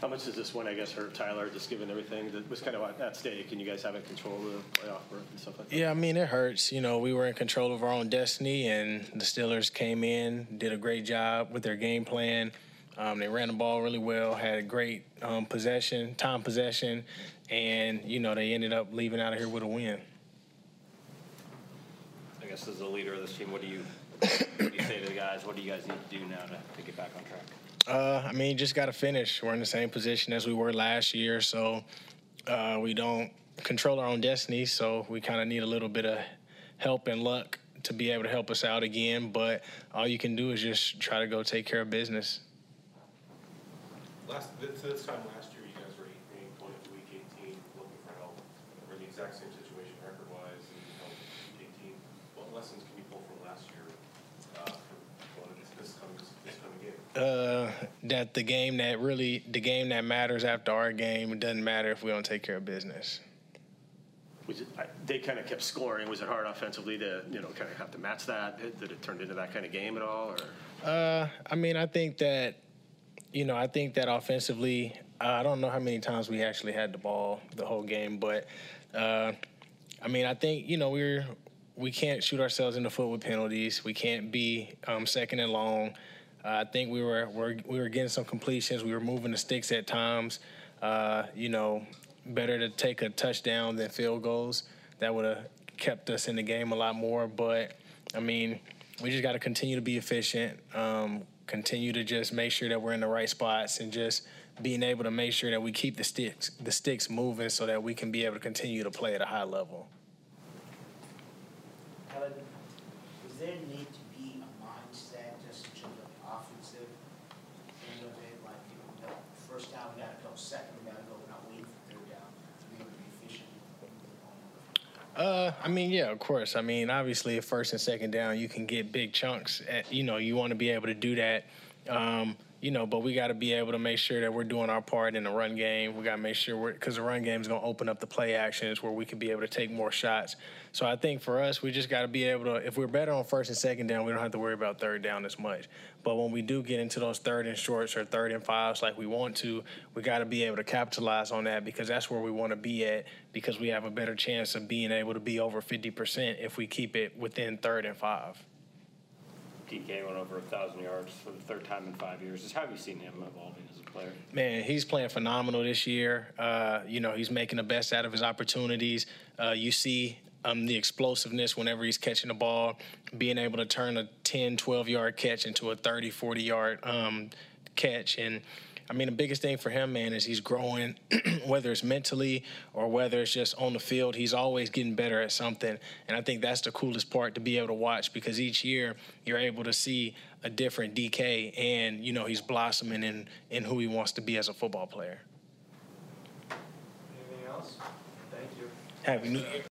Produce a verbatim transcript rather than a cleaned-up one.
How much does this one, I guess, hurt Tyler, just given everything that was kind of at stake and you guys haven't controlled the playoff and stuff like that? Yeah, I mean, it hurts. You know, we were in control of our own destiny, and the Steelers came in, did a great job with their game plan. Um, they ran the ball really well, had a great um, possession, time possession, and, you know, they ended up leaving out of here with a win. I guess as the leader of this team, what do you, what do you say to the guys? What do you guys need to do now to, to get back on track? Uh, I mean, just got to finish. We're in the same position as we were last year, so uh, we don't control our own destiny, so we kind of need a little bit of help and luck to be able to help us out again, but all you can do is just try to go take care of business. Last, to this time last year, you guys were eight and eight going into week eighteen looking for help. We're in the exact same situation record-wise and help week eighteen. What lessons can you pull from last year uh, for this coming, this coming game? Uh, that the game that really, the game that matters after our game, it doesn't matter if we don't take care of business. Was it, I, they kind of kept scoring. Was it hard offensively to, you know, kind of have to match that? Did it turn into that kind of game at all? Or? Uh, I mean, I think that, you know, I think that offensively, uh, I don't know how many times we actually had the ball the whole game, but, uh, I mean, I think, you know, we're, we can't shoot ourselves in the foot with penalties. We can't be um, second and long. Uh, I think we were, we're we were getting some completions. We were moving the sticks at times. Uh, you know, better to take a touchdown than field goals. That would have kept us in the game a lot more. But, I mean, we just got to continue to be efficient, um, continue to just make sure that we're in the right spots and just being able to make sure that we keep the sticks the sticks moving so that we can be able to continue to play at a high level. Tyler, does there need to be a mindset just in terms of the offensive end of it? Like, you know, first down we got to go, second we got to go, we're not waiting for third down to be able to be efficient. Uh, I mean, yeah, of course. I mean, obviously, first and second down, you can get big chunks. At, you know, you want to be able to do that. Um, you know, but we got to be able to make sure that we're doing our part in the run game. We got to make sure we're – because the run game is going to open up the play actions where we can be able to take more shots. So I think for us, we just got to be able to – if we're better on first and second down, we don't have to worry about third down as much. But when we do get into those third and shorts or third and fives like we want to, we got to be able to capitalize on that because that's where we want to be at because we have a better chance of being able to be over fifty percent if we keep it within third and five. P K went over one thousand yards for the third time in five years. Just how have you seen him evolving as a player? Man, he's playing phenomenal this year. Uh, you know, he's making the best out of his opportunities. Uh, you see um, the explosiveness whenever he's catching the ball, being able to turn a ten, twelve-yard catch into a thirty, forty-yard um, catch. And, I mean, the biggest thing for him, man, is he's growing, whether it's mentally or whether it's just on the field. He's always getting better at something, and I think that's the coolest part to be able to watch because each year you're able to see a different D K, and, you know, he's blossoming in, in who he wants to be as a football player. Anything else? Thank you. Happy New Year.